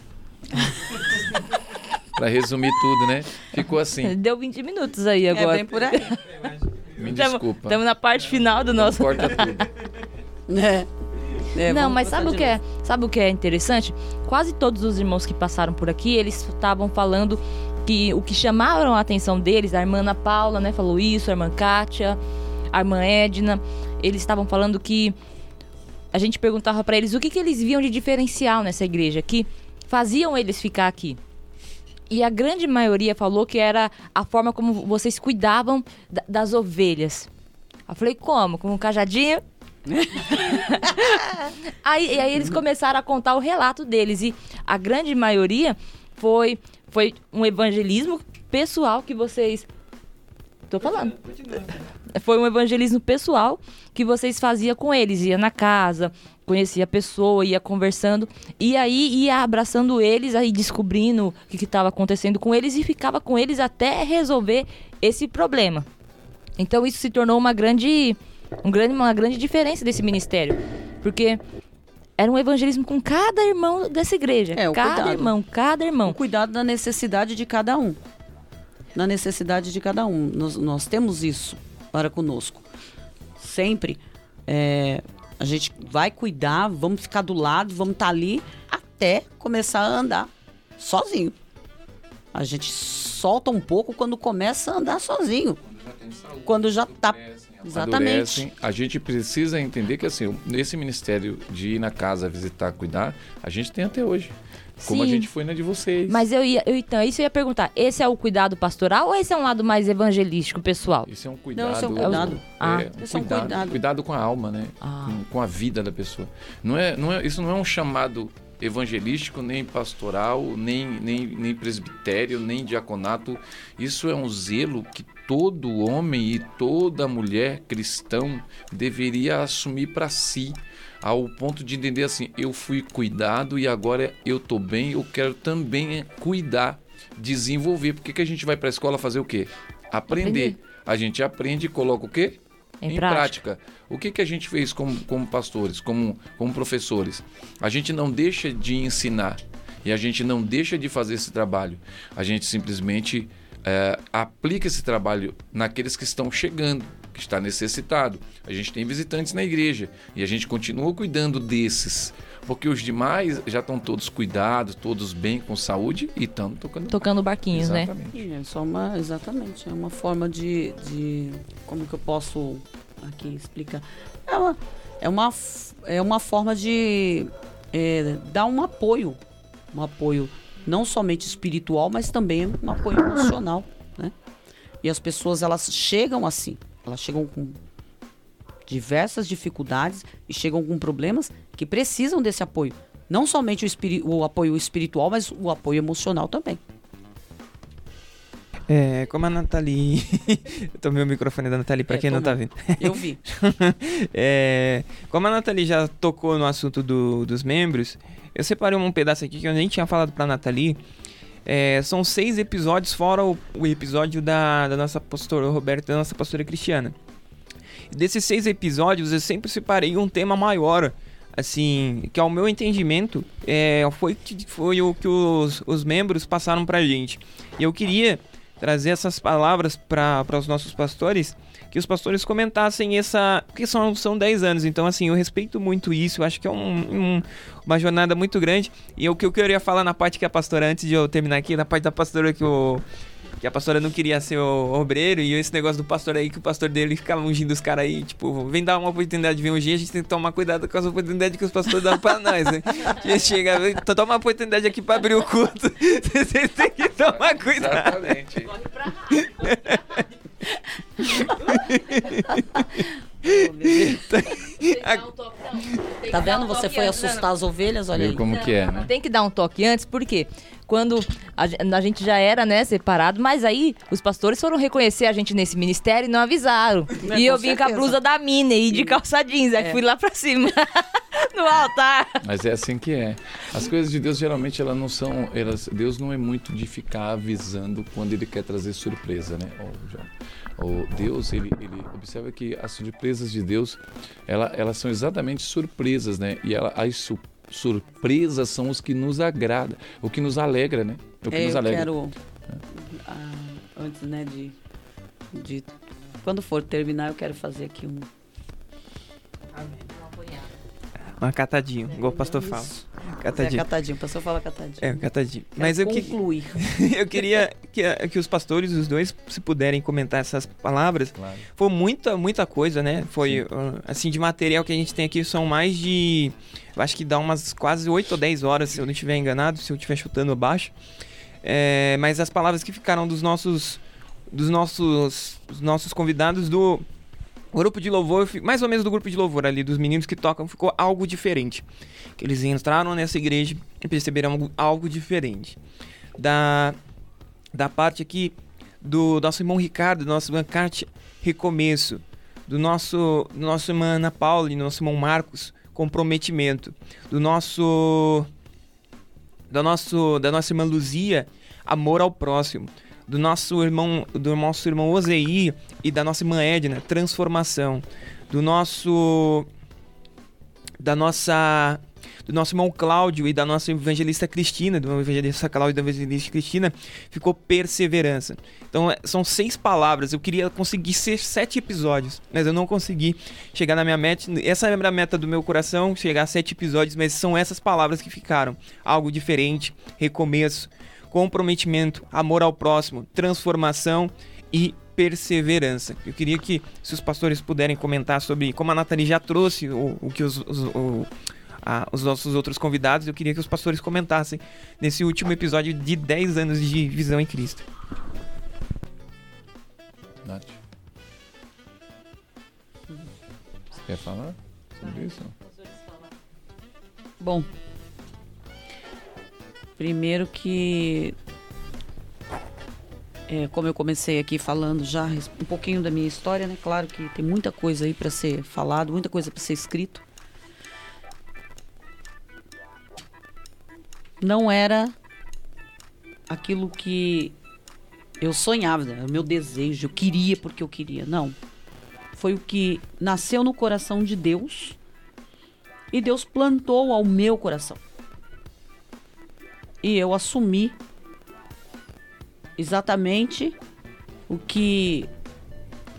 Para resumir tudo, né? Ficou assim. Deu vinte minutos aí agora. É bem por aí. Me desculpa. Estamos na parte final do nosso... Não corta tudo. É. É, não, mas sabe o, que é, sabe o que é interessante? Quase todos os irmãos que passaram por aqui, eles estavam falando que o que chamaram a atenção deles, a irmã Ana Paula, né, falou isso, a irmã Kátia, a irmã Edna, eles estavam falando que a gente perguntava pra eles o que, que eles viam de diferencial nessa igreja, que faziam eles ficar aqui. E a grande maioria falou que era a forma como vocês cuidavam da, das ovelhas. Eu falei, como? Com um cajadinho? aí, e aí eles começaram a contar o relato deles. E a grande maioria foi, foi um evangelismo pessoal que vocês... Tô falando. Foi um evangelismo pessoal que vocês faziam com eles. Ia na casa, conhecia a pessoa, ia conversando. E aí ia abraçando eles, aí descobrindo o que estava acontecendo com eles. E ficava com eles até resolver esse problema. Então isso se tornou uma grande... Um grande, uma grande diferença desse ministério, porque era um evangelismo com cada irmão dessa igreja, é, cada cuidado. irmão, cada irmão. O cuidado da necessidade de cada um, na necessidade de cada um, nós, nós temos isso para conosco, sempre, é, a gente vai cuidar, vamos ficar do lado, vamos estar ali até começar a andar sozinho, a gente solta um pouco quando começa a andar sozinho. Quando já está... Exatamente. A gente precisa entender que assim, nesse ministério de ir na casa, visitar, cuidar, a gente tem até hoje. Como Sim. a gente foi na de vocês. Mas eu ia, eu, então, isso eu ia perguntar. Esse é o cuidado pastoral ou esse é um lado mais evangelístico, pessoal? Esse é um cuidado... Não, esse é um cuidado. É, ah, é, um esse cuidado, é um cuidado. Cuidado com a alma, né? Ah. Com, com a vida da pessoa. Não é, não é, isso não é um chamado evangelístico, nem pastoral, nem, nem, nem presbitério, nem diaconato. Isso é um zelo que todo homem e toda mulher cristão deveria assumir para si, ao ponto de entender assim, eu fui cuidado e agora eu tô bem, eu quero também cuidar, desenvolver. Porque que a gente vai para a escola fazer o quê? Aprender. Aprendi. A gente aprende e coloca o quê? Em, em prática. prática. O que, que a gente fez como, como pastores, como, como professores? A gente não deixa de ensinar e a gente não deixa de fazer esse trabalho. A gente simplesmente é, aplica esse trabalho naqueles que estão chegando, que está necessitado. A gente tem visitantes na igreja e a gente continua cuidando desses, porque os demais já estão todos cuidados, todos bem, com saúde e estão tocando... Tocando barquinhos, exatamente. Né? É só uma, exatamente, é uma forma de, de... Como que eu posso aqui explicar? É uma, é uma, é uma forma de é, dar um apoio, um apoio não somente espiritual, mas também um apoio emocional, né? E as pessoas, elas chegam assim, elas chegam com diversas dificuldades e chegam com problemas que precisam desse apoio. Não somente o, espiri- o apoio espiritual, mas o apoio emocional também. É, como a Nathalie... eu tomei o microfone da Nathalie, pra é, quem não tá vendo. Eu vi. é, como a Nathalie já tocou no assunto do, dos membros, eu separei um pedaço aqui que eu nem tinha falado pra Nathalie. É, são seis episódios, fora o, o episódio da, da nossa pastora Roberta, da nossa pastora Cristiana. Desses seis episódios, eu sempre separei um tema maior, assim, que ao meu entendimento é, foi, foi o que os, os membros passaram pra gente. E eu queria trazer essas palavras para os nossos pastores, que os pastores comentassem essa... Porque são, são dez anos, então, assim, eu respeito muito isso, eu acho que é um, um, uma jornada muito grande. E o que eu queria falar na parte que a pastora, antes de eu terminar aqui, na parte da pastora que o... que a pastora não queria ser o obreiro, e esse negócio do pastor aí, que o pastor dele ficava ungindo os caras aí, tipo, vem dar uma oportunidade de vir ungir, a gente tem que tomar cuidado com as oportunidades que os pastores dão pra nós, né? A gente chega, toma uma oportunidade aqui pra abrir o culto, vocês têm que tomar cuidado. Exatamente. Corre pra rádio, corre pra rádio. Tá vendo? Você foi assustar as ovelhas, olha aí. Como que é, né? Tem que dar um toque antes, porque quando a gente já era, né, separado, mas aí os pastores foram reconhecer a gente nesse ministério e não avisaram. E eu vim com a blusa da Minnie e de calça jeans, aí fui lá pra cima, no altar. Mas é assim que é. As coisas de Deus, geralmente, elas não são... Elas, Deus não é muito de ficar avisando quando ele quer trazer surpresa, né? Oh, já. O Deus, ele, ele observa que as surpresas de Deus, ela, elas são exatamente surpresas, né? E ela, as su- surpresas são os que nos agrada, o que nos alegra, né? O que é, nos eu alegra. Quero, ah, antes, né, de, de... Quando for terminar, eu quero fazer aqui um... Uma catadinha, é, igual o pastor fala. Catadinho. É, catadinho, o pastor fala catadinho. É, catadinho. Mas é, eu, que, eu queria que, que os pastores, os dois, se puderem comentar essas palavras. Claro. Foi muita, muita coisa, né? Foi, uh, assim, de material que a gente tem aqui, são mais de... Eu acho que dá umas quase oito ou dez horas, se eu não estiver enganado, se eu estiver chutando abaixo. É, mas as palavras que ficaram dos nossos, dos nossos, dos nossos convidados do... O grupo de louvor, mais ou menos do grupo de louvor ali, dos meninos que tocam, ficou algo diferente. Que eles entraram nessa igreja e perceberam algo diferente. Da, da parte aqui do nosso irmão Ricardo, do nosso irmão Kátia, recomeço. Do nosso, do nosso irmão Ana Paula e do nosso irmão Marcos, comprometimento. Do nosso, do nosso, da nossa irmã Luzia, amor ao próximo. Do nosso irmão, do nosso irmão Ozeí e da nossa irmã Edna, transformação. Do nosso, da nossa, do nosso irmão Cláudio e da nossa evangelista Cristina, do evangelista Cláudio e da evangelista Cristina, ficou perseverança. Então, são seis palavras. Eu queria conseguir ser sete episódios, mas eu não consegui chegar na minha meta. Essa é a minha meta do meu coração, chegar a sete episódios, mas são essas palavras que ficaram. Algo diferente, recomeço, comprometimento, amor ao próximo, transformação e perseverança. Eu queria que, se os pastores puderem comentar sobre, como a Nathalie já trouxe o, o que os, os, o, a, os nossos outros convidados, eu queria que os pastores comentassem nesse último episódio de dez anos de Visão em Cristo. Nath, você quer falar sobre isso? Bom, primeiro que, é, como eu comecei aqui falando já um pouquinho da minha história, né? Claro que tem muita coisa aí para ser falado, muita coisa para ser escrito. Não era aquilo que eu sonhava, era o meu desejo, eu queria porque eu queria, não. Foi o que nasceu no coração de Deus e Deus plantou ao meu coração. E eu assumi exatamente o que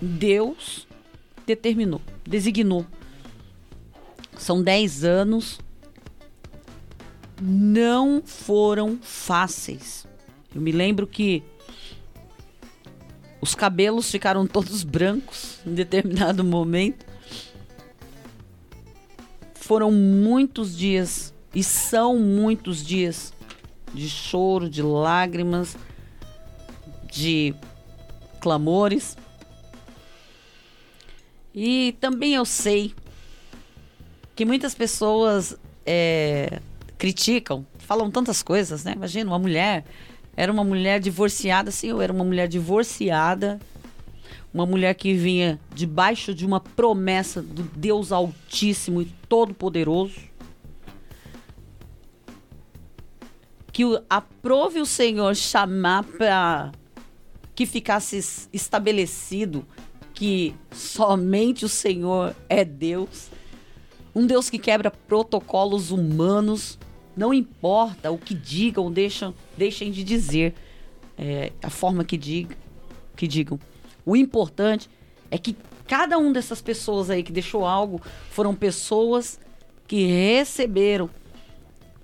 Deus determinou, designou. São dez anos. Não foram fáceis. Eu me lembro que os cabelos ficaram todos brancos em determinado momento. Foram muitos dias, e são muitos dias, de choro, de lágrimas, de clamores. E também eu sei que muitas pessoas é, criticam, falam tantas coisas, né? Imagina, uma mulher... Era uma mulher divorciada, sim, eu era uma mulher divorciada. Uma mulher que vinha debaixo de uma promessa do Deus Altíssimo e Todo-Poderoso. Que aprove o Senhor chamar para que ficasse estabelecido que somente o Senhor é Deus. Um Deus que quebra protocolos humanos. Não importa o que digam, deixam, deixem de dizer, é, a forma que, diga, que digam. O importante é que cada uma dessas pessoas aí que deixou algo foram pessoas que receberam.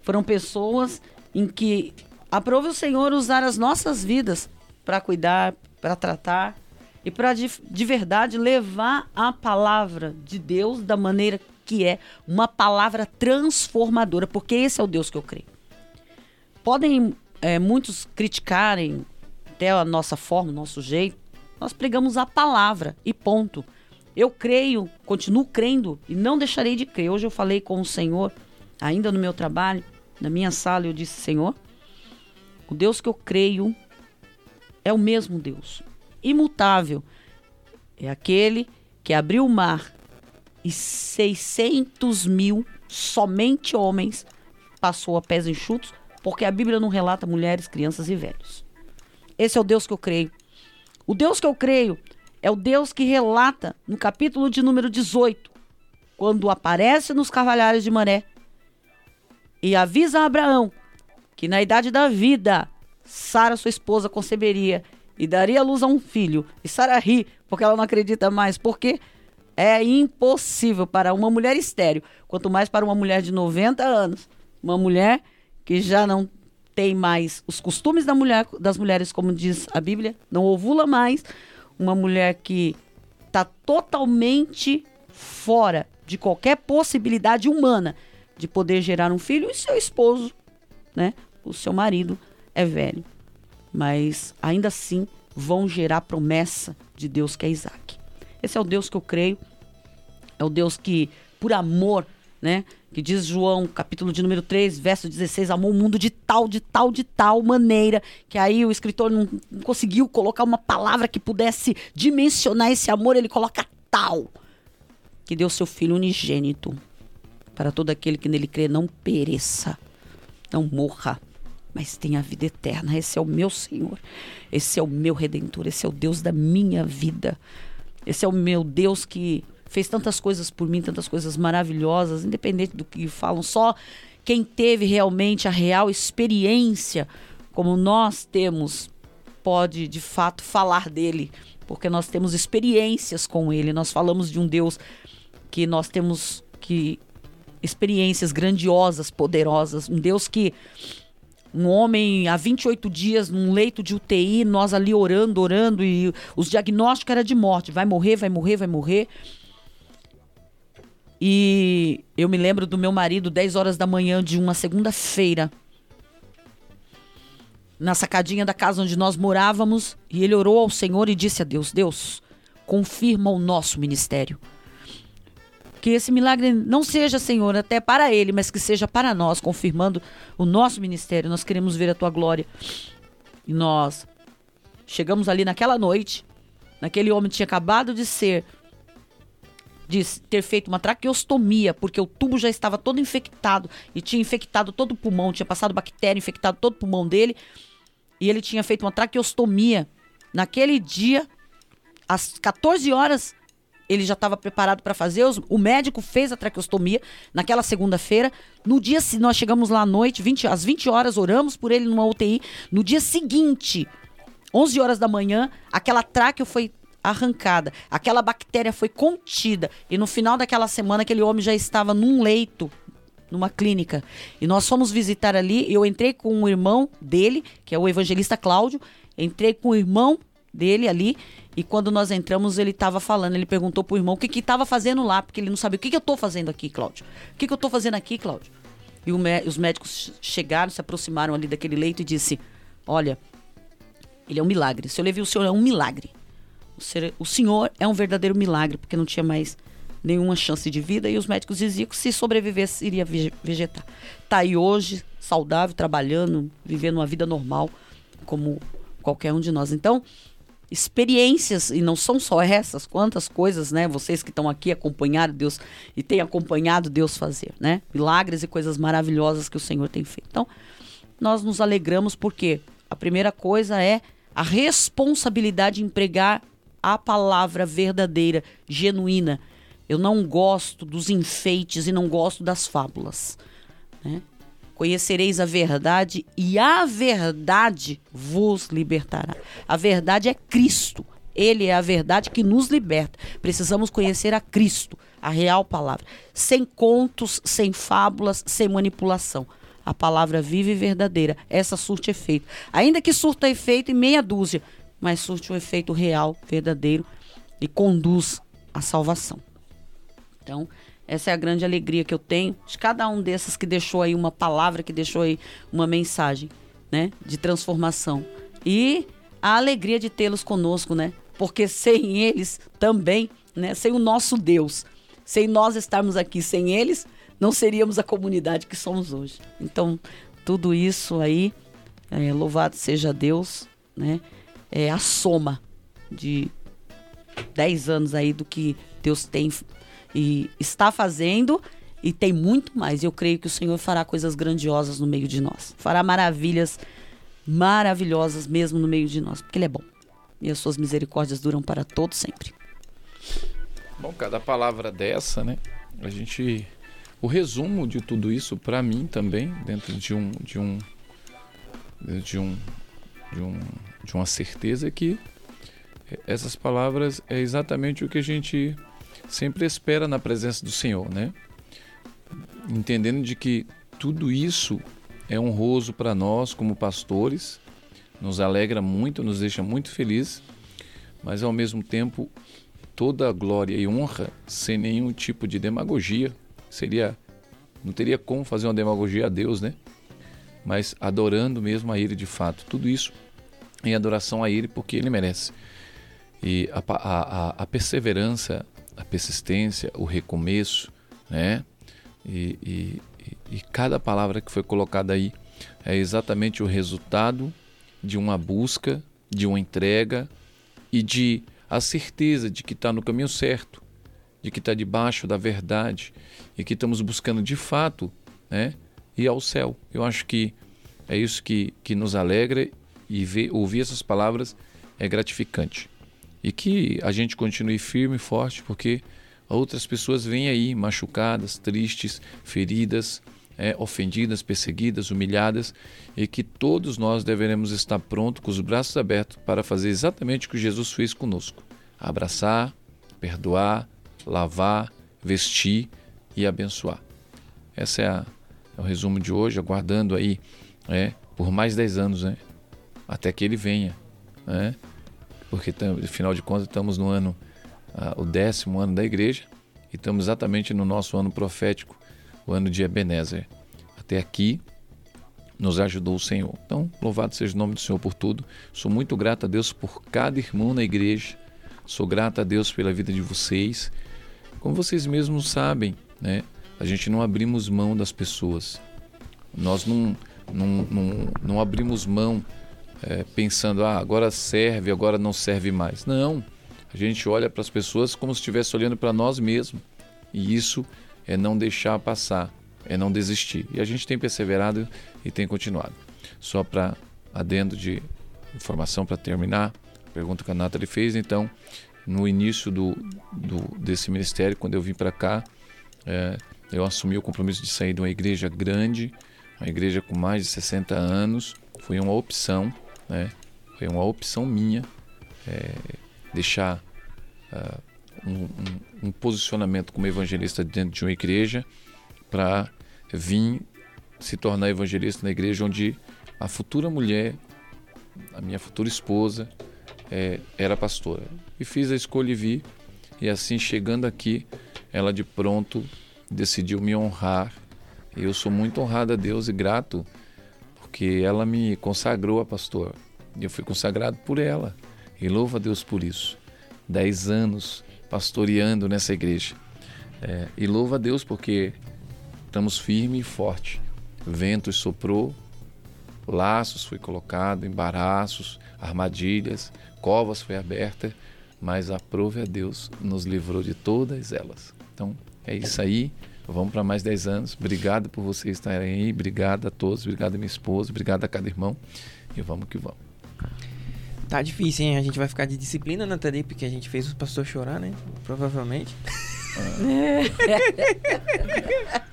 Foram pessoas em que aprove o Senhor usar as nossas vidas para cuidar, para tratar e para de, de verdade levar a palavra de Deus da maneira que... que é uma palavra transformadora, porque esse é o Deus que eu creio. Podem é, muitos criticarem até a nossa forma, o nosso jeito. Nós pregamos a palavra e ponto. Eu creio, continuo crendo e não deixarei de crer. Hoje eu falei com o Senhor, ainda no meu trabalho, na minha sala, eu disse: Senhor, o Deus que eu creio é o mesmo Deus, imutável. É aquele que abriu o mar e seiscentos mil, somente homens, passou a pés enxutos, porque a Bíblia não relata mulheres, crianças e velhos. Esse é o Deus que eu creio. O Deus que eu creio é o Deus que relata no capítulo de número dezoito, quando aparece nos carvalhais de Mané e avisa a Abraão que na idade da vida, Sara, sua esposa, conceberia e daria à luz a um filho. E Sara ri, porque ela não acredita mais. Por quê? É impossível para uma mulher estéril, quanto mais para uma mulher de noventa anos. Uma mulher que já não tem mais os costumes da mulher, das mulheres, como diz a Bíblia, não ovula mais. Uma mulher que está totalmente fora de qualquer possibilidade humana de poder gerar um filho. E seu esposo, né? O seu marido é velho. Mas ainda assim vão gerar a promessa de Deus, que é Isaac. Esse é o Deus que eu creio, é o Deus que, por amor, né, que diz João, capítulo de número três, verso dezesseis, amou o mundo de tal, de tal, de tal maneira, que aí o escritor não, não conseguiu colocar uma palavra que pudesse dimensionar esse amor, ele coloca tal, que deu seu filho unigênito, para todo aquele que nele crê não pereça, não morra, mas tenha a vida eterna. Esse é o meu Senhor, esse é o meu Redentor, esse é o Deus da minha vida. Esse é o meu Deus que fez tantas coisas por mim, tantas coisas maravilhosas, independente do que falam. Só quem teve realmente a real experiência, como nós temos, pode de fato falar dele, porque nós temos experiências com ele. Nós falamos de um Deus que nós temos que experiências grandiosas, poderosas, um Deus que... Um homem, há vinte e oito dias, num leito de U T I, nós ali orando, orando, e os diagnósticos eram de morte. Vai morrer, vai morrer, vai morrer. E eu me lembro do meu marido, dez horas da manhã de uma segunda-feira, na sacadinha da casa onde nós morávamos, e ele orou ao Senhor e disse a Deus: Deus, confirma o nosso ministério. Que esse milagre não seja, Senhor, até para ele, mas que seja para nós, confirmando o nosso ministério. Nós queremos ver a tua glória. E nós chegamos ali naquela noite, naquele homem que tinha acabado de ser, de ter feito uma traqueostomia, porque o tubo já estava todo infectado, e tinha infectado todo o pulmão, tinha passado bactéria, infectado todo o pulmão dele, e ele tinha feito uma traqueostomia. Naquele dia, às quatorze horas, ele já estava preparado para fazer. O médico fez a traqueostomia naquela segunda-feira. No dia, se nós chegamos lá à noite, vinte, às vinte horas, oramos por ele numa U T I. No dia seguinte, onze horas da manhã, aquela tráqueo foi arrancada. Aquela bactéria foi contida. E no final daquela semana, aquele homem já estava num leito, numa clínica. E nós fomos visitar ali. Eu entrei com um irmão dele, que é o evangelista Cláudio. Entrei com o irmão dele ali. E quando nós entramos, ele estava falando. Ele perguntou pro irmão o que que estava fazendo lá. Porque ele não sabia. O que que eu estou fazendo aqui, Cláudio? O que que eu estou fazendo aqui, Cláudio? E o mé- os médicos chegaram, se aproximaram ali daquele leito e disse: olha, ele é um milagre. Se eu levei o senhor, é um milagre. O senhor, o senhor é um verdadeiro milagre, porque não tinha mais nenhuma chance de vida. E os médicos diziam que se sobrevivesse, iria vegetar. Está aí hoje, saudável, trabalhando, vivendo uma vida normal, como qualquer um de nós. Então, experiências, e não são só essas, quantas coisas, né? Vocês que estão aqui acompanharam Deus e têm acompanhado Deus fazer, né? Milagres e coisas maravilhosas que o Senhor tem feito. Então, nós nos alegramos porque a primeira coisa é a responsabilidade de empregar a palavra verdadeira, genuína. Eu não gosto dos enfeites e não gosto das fábulas, né? Conhecereis a verdade e a verdade vos libertará. A verdade é Cristo. Ele é a verdade que nos liberta. Precisamos conhecer a Cristo, a real palavra. Sem contos, sem fábulas, sem manipulação. A palavra viva e verdadeira. Essa surte efeito. Ainda que surta efeito em meia dúzia, mas surte um efeito real, verdadeiro e conduz à salvação. Então, essa é a grande alegria que eu tenho de cada um desses que deixou aí uma palavra, que deixou aí uma mensagem, né, de transformação. E a alegria de tê-los conosco, né? Porque sem eles também, né, sem o nosso Deus, sem nós estarmos aqui, sem eles, não seríamos a comunidade que somos hoje. Então, tudo isso aí, é, louvado seja Deus, né? É a soma de dez anos aí do que Deus tem e está fazendo, e tem muito mais. Eu creio que o Senhor fará coisas grandiosas no meio de nós. Fará maravilhas maravilhosas mesmo no meio de nós, porque Ele é bom. E as suas misericórdias duram para todo sempre. Bom, cada palavra dessa, né? A gente... O resumo de tudo isso, para mim também, dentro de um... De um... De um... De, um, de uma certeza que essas palavras é exatamente o que a gente sempre espera na presença do Senhor, né? Entendendo de que tudo isso é honroso para nós como pastores, nos alegra muito, nos deixa muito felizes, mas ao mesmo tempo toda a glória e honra sem nenhum tipo de demagogia. Seria, não teria como fazer uma demagogia a Deus, né? Mas adorando mesmo a Ele de fato, tudo isso em adoração a Ele, porque Ele merece. E a, a, a perseverança, a persistência, o recomeço, né? E, e, e cada palavra que foi colocada aí é exatamente o resultado de uma busca, de uma entrega e de a certeza de que está no caminho certo, de que está debaixo da verdade e que estamos buscando de fato, né, ir ao céu. Eu acho que é isso que, que nos alegra, e ver, ouvir essas palavras é gratificante. E que a gente continue firme e forte, porque outras pessoas vêm aí machucadas, tristes, feridas, é, ofendidas, perseguidas, humilhadas, e que todos nós deveremos estar prontos, com os braços abertos, para fazer exatamente o que Jesus fez conosco. Abraçar, perdoar, lavar, vestir e abençoar. Essa é, a, é o resumo de hoje, aguardando aí, é, por mais dez anos, né, até que Ele venha, né? Porque, afinal de contas, estamos no ano, ah, o décimo ano da igreja, e estamos exatamente no nosso ano profético, o ano de Ebenezer. Até aqui nos ajudou o Senhor. Então, louvado seja o nome do Senhor por tudo. Sou muito grato a Deus por cada irmão na igreja. Sou grato a Deus pela vida de vocês. Como vocês mesmos sabem, né, a gente não abrimos mão das pessoas. Nós não, não, não, não abrimos mão, É, pensando, ah, agora serve, agora não serve mais. Não, a gente olha para as pessoas como se estivesse olhando para nós mesmos. E isso é não deixar passar, é não desistir. E a gente tem perseverado e tem continuado. Só para adendo de informação, para terminar, a pergunta que a Nathalie fez, então, no início do, do, desse ministério, quando eu vim para cá, é, eu assumi o compromisso de sair de uma igreja grande, uma igreja com mais de sessenta anos, foi uma opção, né? Foi uma opção minha, é, deixar uh, um, um, um posicionamento como evangelista dentro de uma igreja para vir se tornar evangelista na igreja onde a futura mulher, a minha futura esposa, é, era pastora. E fiz a escolha e vi, e assim chegando aqui, ela de pronto decidiu me honrar. Eu sou muito honrado a Deus e grato, porque ela me consagrou a pastor. Eu fui consagrado por ela, e louvo a Deus por isso. Dez anos pastoreando nessa igreja. É, e louvo a Deus porque estamos firme e forte. Ventos soprou, laços foi colocado, embaraços, armadilhas, covas foi aberta, mas aprove a Deus, nos livrou de todas elas. Então, é isso aí. Vamos para mais dez anos. Obrigado por vocês estarem aí. Obrigado a todos. Obrigado a minha esposa. Obrigado a cada irmão. E vamos que vamos. Tá difícil, hein? A gente vai ficar de disciplina, Nathalie, porque a gente fez o pastor chorar, né? Provavelmente. Ah.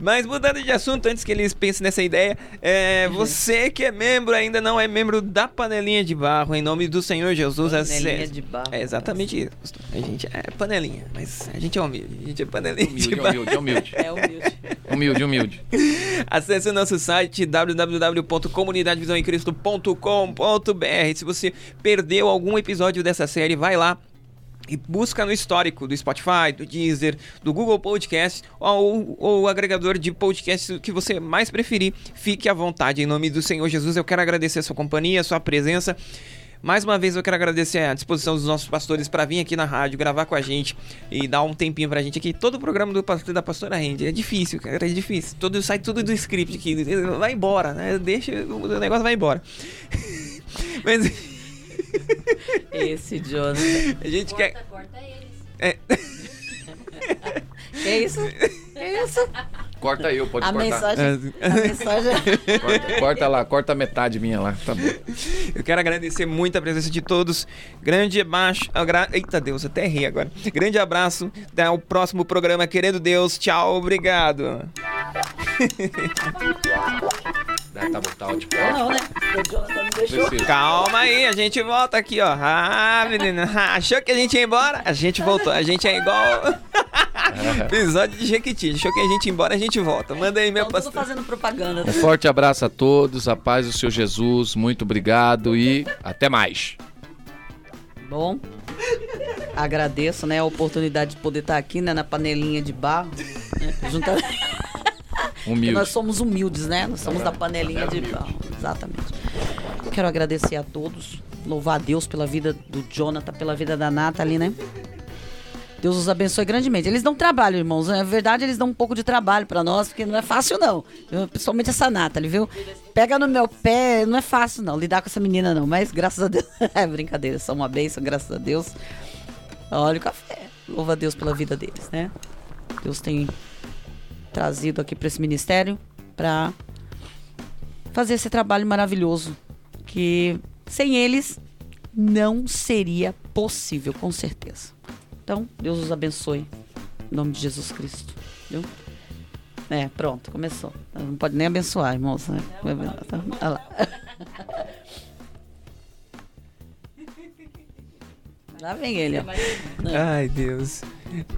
Mas mudando de assunto, antes que eles pensem nessa ideia, é, você que é membro, ainda não é membro da panelinha de barro, em nome do Senhor Jesus. Panelinha de barro. É exatamente isso. A gente é panelinha, mas a gente é humilde. A gente é panelinha humilde, de barro. Humilde, humilde. É humilde. Humilde, humilde. Acesse o nosso site w w w ponto comunidade visão em cristo ponto com ponto b r. Se você perdeu algum episódio dessa série, vai lá e busca no histórico do Spotify, do Deezer, do Google Podcast ou, ou o agregador de podcast que você mais preferir. Fique à vontade. Em nome do Senhor Jesus, eu quero agradecer a sua companhia, a sua presença. Mais uma vez eu quero agradecer a disposição dos nossos pastores para vir aqui na rádio, gravar com a gente e dar um tempinho pra gente aqui. Todo o programa do pastor, da pastora rende. É difícil, cara, é difícil. Todo, sai tudo do script aqui. Vai embora, né? Deixa, o negócio vai embora. Mas... esse Jonathan. A gente corta, quer... corta eles. É. Que isso? Que isso? Corta eu, pode a cortar. Mensagem, a mensagem... Corta, corta lá, corta a metade minha lá, tá bom. Eu quero agradecer muito a presença de todos. Grande abraço... Agra... Eita Deus, até ri agora. Grande abraço, até o próximo programa, querendo Deus. Tchau, obrigado. Dá, tá bom, tá ótimo. Não, né? Calma aí, a gente volta aqui, ó. Ah, menina, achou que a gente ia embora? A gente voltou, a gente é igual... Episódio de Jequiti. Achou que a gente ia embora, a gente volta. Manda aí, meu pastor. Fazendo propaganda. Um forte abraço a todos, a paz do Senhor Jesus. Muito obrigado e até mais. Bom, agradeço, né, a oportunidade de poder estar aqui, né, na panelinha de barro, né, juntar... Humilde. Nós somos humildes, né? Nós somos da panelinha de barro. Exatamente. Quero agradecer a todos, louvar a Deus pela vida do Jonathan, pela vida da Nathalie, né? Deus os abençoe grandemente. Eles dão trabalho, irmãos. Na verdade, eles dão um pouco de trabalho pra nós, porque não é fácil, não. Principalmente essa Nathalie, viu? Pega no meu pé, não é fácil, não. Lidar com essa menina, não. Mas, graças a Deus... É brincadeira, só uma bênção, graças a Deus. Olha o café. Louva a Deus pela vida deles, né? Deus tem... trazido aqui para esse ministério para fazer esse trabalho maravilhoso que sem eles não seria possível, com certeza. Então, Deus os abençoe em nome de Jesus Cristo, viu? É, pronto, começou. Não pode nem abençoar, irmãos, né? Não, não, não, não. Olha lá. Lá vem ele, ó. Ai, Deus.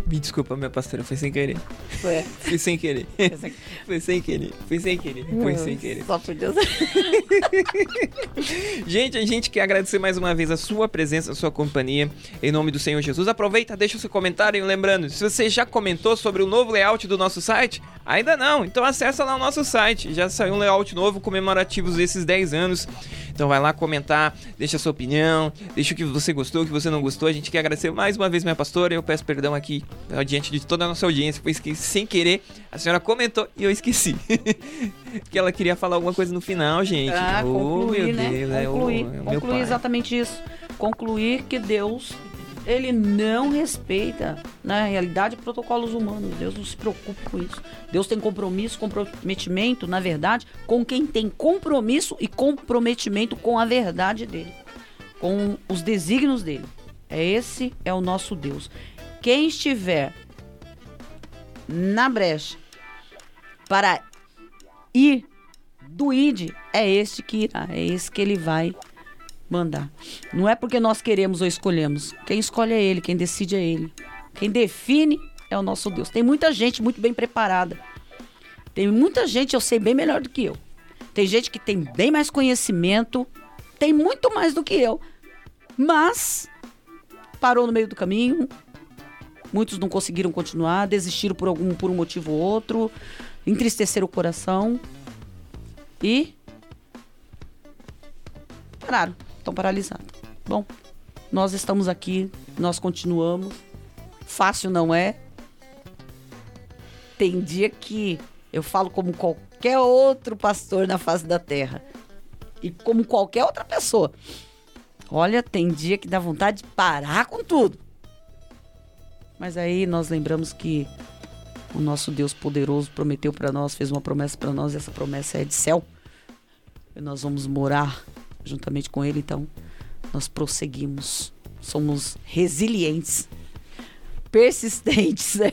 Me desculpa, minha pastora, foi sem querer. Foi. Foi sem querer. Foi sem querer. Foi sem querer. Foi sem querer. Só por Deus. Gente, a gente quer agradecer mais uma vez a sua presença, a sua companhia, em nome do Senhor Jesus. Aproveita, deixa o seu comentário. Lembrando, se você já comentou sobre o novo layout do nosso site, ainda não, então acessa lá o nosso site. Já saiu um layout novo, comemorativos desses dez anos. Então vai lá comentar, deixa a sua opinião, deixa o que você gostou, o que você não gostou. A gente quer agradecer mais uma vez, minha pastora. Eu peço perdão aqui Aqui, diante de toda a nossa audiência, pois que sem querer a senhora comentou e eu esqueci que ela queria falar alguma coisa no final, gente. Ah, oh, concluir, meu né? Deus, concluir, é, oh, é o meu concluir exatamente isso. Concluir que Deus, ele não respeita, na realidade, protocolos humanos. Deus não se preocupa com isso. Deus tem compromisso, comprometimento, na verdade, com quem tem compromisso e comprometimento com a verdade dele, com os desígnios dele. É esse é o nosso Deus. Quem estiver na brecha para ir do I D, é este que irá, é esse que ele vai mandar. Não é porque nós queremos ou escolhemos. Quem escolhe é Ele, quem decide é Ele. Quem define é o nosso Deus. Tem muita gente muito bem preparada. Tem muita gente, eu sei bem melhor do que eu. Tem gente que tem bem mais conhecimento, tem muito mais do que eu. Mas parou no meio do caminho. Muitos não conseguiram continuar, desistiram por algum, por um motivo ou outro, entristeceram o coração e pararam, estão paralisados. Bom, nós estamos aqui, nós continuamos. Fácil não é. Tem dia que eu falo como qualquer outro pastor na face da terra. E como qualquer outra pessoa. Olha, tem dia que dá vontade de parar com tudo. Mas aí nós lembramos que o nosso Deus poderoso prometeu para nós, fez uma promessa para nós, e essa promessa é de céu. E nós vamos morar juntamente com Ele, então nós prosseguimos. Somos resilientes, persistentes, né?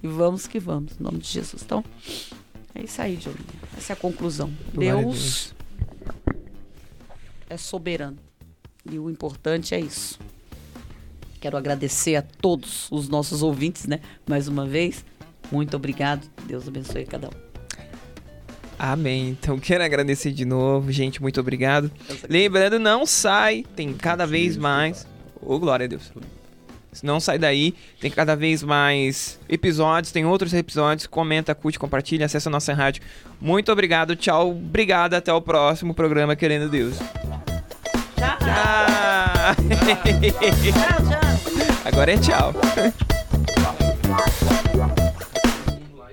E vamos que vamos, em nome de Jesus. Então, é isso aí, Diolinha. Essa é a conclusão. Deus, Deus é soberano. E o importante é isso. Quero agradecer a todos os nossos ouvintes, né? Mais uma vez, muito obrigado. Deus abençoe cada um. Amém. Então, quero agradecer de novo. Gente, muito obrigado. Lembrando, não sai. Tem cada vez mais... Ô, glória a Deus. Não sai daí. Tem cada vez mais episódios. Tem outros episódios. Comenta, curte, compartilha. Acessa a nossa rádio. Muito obrigado. Tchau. Obrigado. Até o próximo programa, querendo Deus. Tchau. Tchau. Tchau, tchau. Agora é tchau.